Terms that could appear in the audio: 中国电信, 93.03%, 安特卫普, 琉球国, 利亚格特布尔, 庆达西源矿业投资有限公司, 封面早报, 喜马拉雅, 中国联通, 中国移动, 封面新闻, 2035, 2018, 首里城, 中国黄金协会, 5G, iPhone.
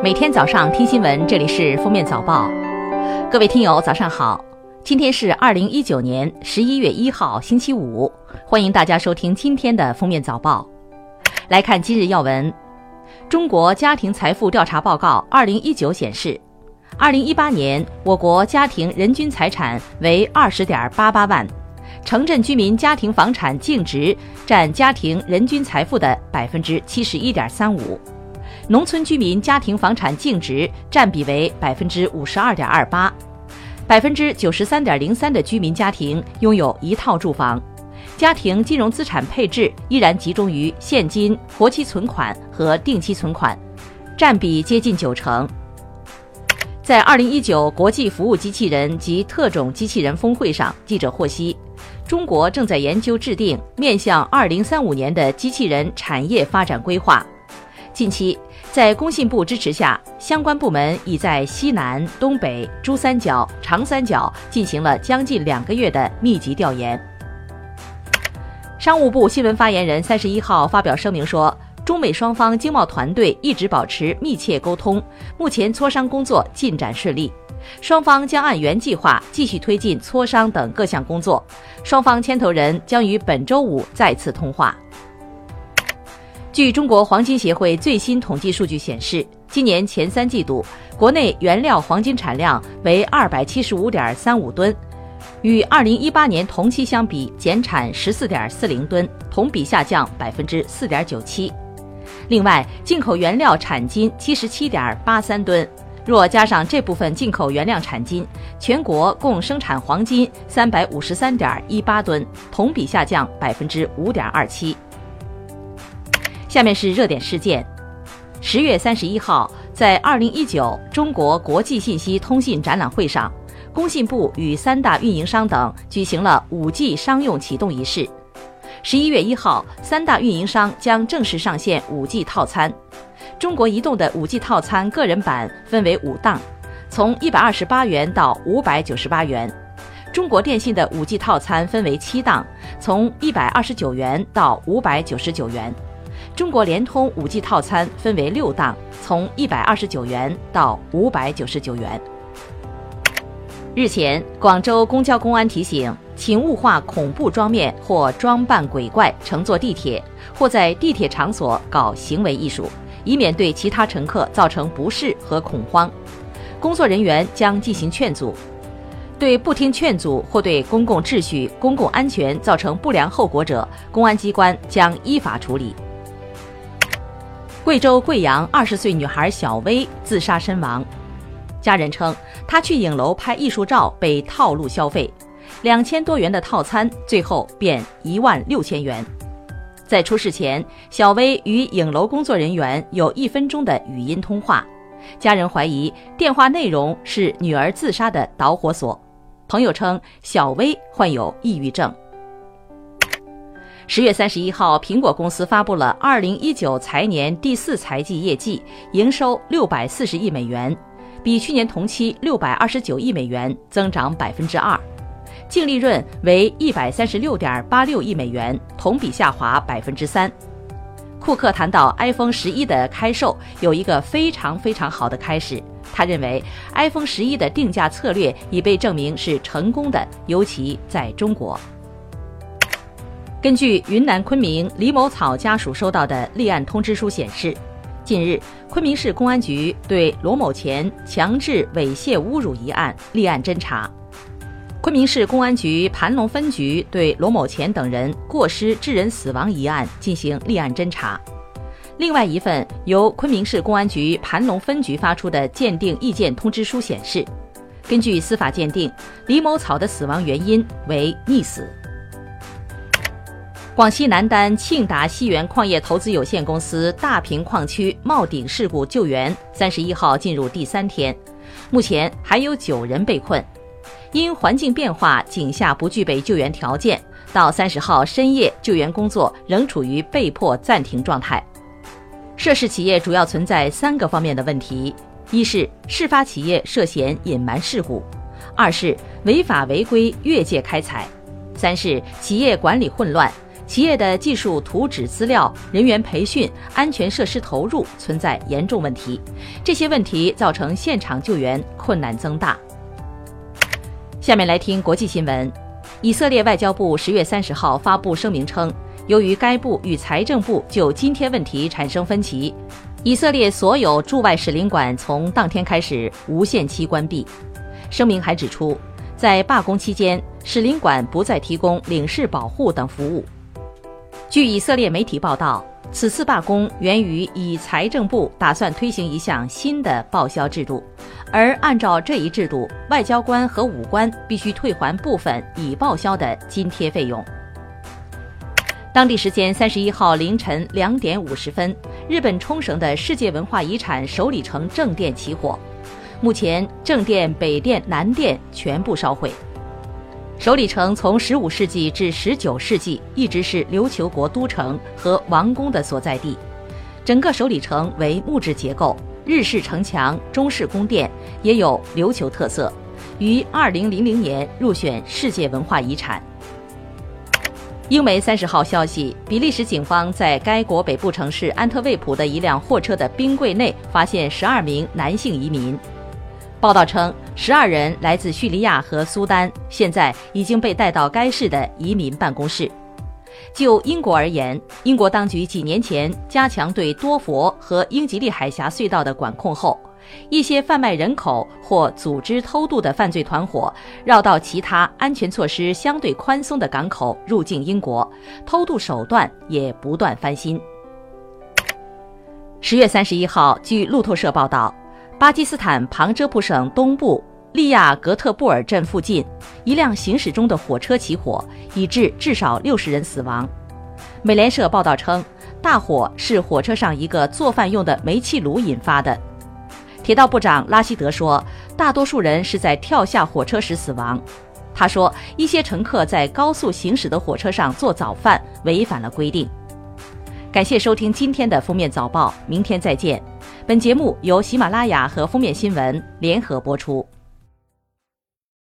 每天早上听新闻，这里是封面早报。各位听友早上好，今天是2019年11月1号星期五，欢迎大家收听今天的封面早报。来看今日要闻。中国家庭财富调查报告2019显示，2018年我国家庭人均财产为 20.88 万，城镇居民家庭房产净值占家庭人均财富的 71.35%，农村居民家庭房产净值占比为 52.28%， 93.03% 的居民家庭拥有一套住房，家庭金融资产配置依然集中于现金、活期存款和定期存款，占比接近90%。在2019国际服务机器人及特种机器人峰会上，记者获悉，中国正在研究制定面向2035年的机器人产业发展规划。近期，在工信部支持下，相关部门已在西南、东北、珠三角、长三角进行了将近2个月的密集调研。商务部新闻发言人31号发表声明说，中美双方经贸团队一直保持密切沟通，目前磋商工作进展顺利，双方将按原计划继续推进磋商等各项工作，双方牵头人将于本周五再次通话。据中国黄金协会最新统计数据显示，今年前三季度国内原料黄金产量为 275.35 吨，与2018年同期相比减产 14.40 吨，同比下降 4.97%。 另外，进口原料产金 77.83 吨，若加上这部分进口原料产金，全国共生产黄金 353.18 吨，同比下降 5.27%。下面是热点事件。10月31号，在2019中国国际信息通信展览会上，工信部与3大运营商等举行了 5G 商用启动仪式。11月1号，3大运营商将正式上线 5G 套餐。中国移动的 5G 套餐个人版分为5档，从128元到598元。中国电信的 5G 套餐分为7档，从129元到599元。中国联通 5G 套餐分为6档，从129元到599元。日前，广州公交公安提醒，请勿化恐怖妆面或装扮鬼怪乘坐地铁，或在地铁场所搞行为艺术，以免对其他乘客造成不适和恐慌。工作人员将进行劝阻，对不听劝阻或对公共秩序、公共安全造成不良后果者，公安机关将依法处理。贵州贵阳20岁女孩小薇自杀身亡，家人称她去影楼拍艺术照被套路消费，2000多元的套餐最后变16000元。在出事前，小薇与影楼工作人员有1分钟的语音通话，家人怀疑电话内容是女儿自杀的导火索。朋友称小薇患有抑郁症。10月31号，苹果公司发布了2019财年第4财季业绩，营收640亿美元，比去年同期629亿美元增长 2%， 净利润为 136.86 亿美元，同比下滑 3%。 库克谈到 iPhone 11的开售有一个非常好的开始，他认为 iPhone 11的定价策略已被证明是成功的，尤其在中国。根据云南昆明李某草家属收到的立案通知书显示，近日昆明市公安局对罗某前强制猥亵侮辱一案立案侦查。昆明市公安局盘龙分局对罗某前等人过失致人死亡一案进行立案侦查。另外一份由昆明市公安局盘龙分局发出的鉴定意见通知书显示，根据司法鉴定，李某草的死亡原因为溺死。广西南丹庆达西源矿业投资有限公司大坪矿区冒顶事故救援31号进入第3天，目前还有9人被困，因环境变化井下不具备救援条件，到30号深夜救援工作仍处于被迫暂停状态。涉事企业主要存在3个方面的问题：一是事发企业涉嫌隐瞒事故，2是违法违规越界开采，3是企业管理混乱，企业的技术图纸资料、人员培训、安全设施投入存在严重问题，这些问题造成现场救援困难增大。下面来听国际新闻。以色列外交部10月30号发布声明称，由于该部与财政部就津贴问题产生分歧，以色列所有驻外使领馆从当天开始无限期关闭。声明还指出，在罢工期间，使领馆不再提供领事保护等服务。据以色列媒体报道，此次罢工源于以财政部打算推行一项新的报销制度，而按照这一制度，外交官和武官必须退还部分已报销的津贴费用。当地时间31号凌晨2点50分，日本冲绳的世界文化遗产首里城正殿起火，目前正殿、北殿、南殿全部烧毁。首里城从15世纪至19世纪一直是琉球国都城和王宫的所在地，整个首里城为木质结构，日式城墙、中式宫殿，也有琉球特色，于2000年入选世界文化遗产。英媒30号消息，比利时警方在该国北部城市安特卫普的一辆货车的冰柜内发现12名男性移民。报道称，12人来自叙利亚和苏丹，现在已经被带到该市的移民办公室。就英国而言，英国当局几年前加强对多佛和英吉利海峡隧道的管控后，一些贩卖人口或组织偷渡的犯罪团伙绕到其他安全措施相对宽松的港口入境英国，偷渡手段也不断翻新。10月31号，据路透社报道，巴基斯坦旁遮普省东部利亚格特布尔镇附近，一辆行驶中的火车起火，以致至少60人死亡。美联社报道称，大火是火车上一个做饭用的煤气炉引发的。铁道部长拉希德说，大多数人是在跳下火车时死亡。他说，一些乘客在高速行驶的火车上做早饭，违反了规定。感谢收听今天的封面早报，明天再见。本节目由喜马拉雅和封面新闻联合播出。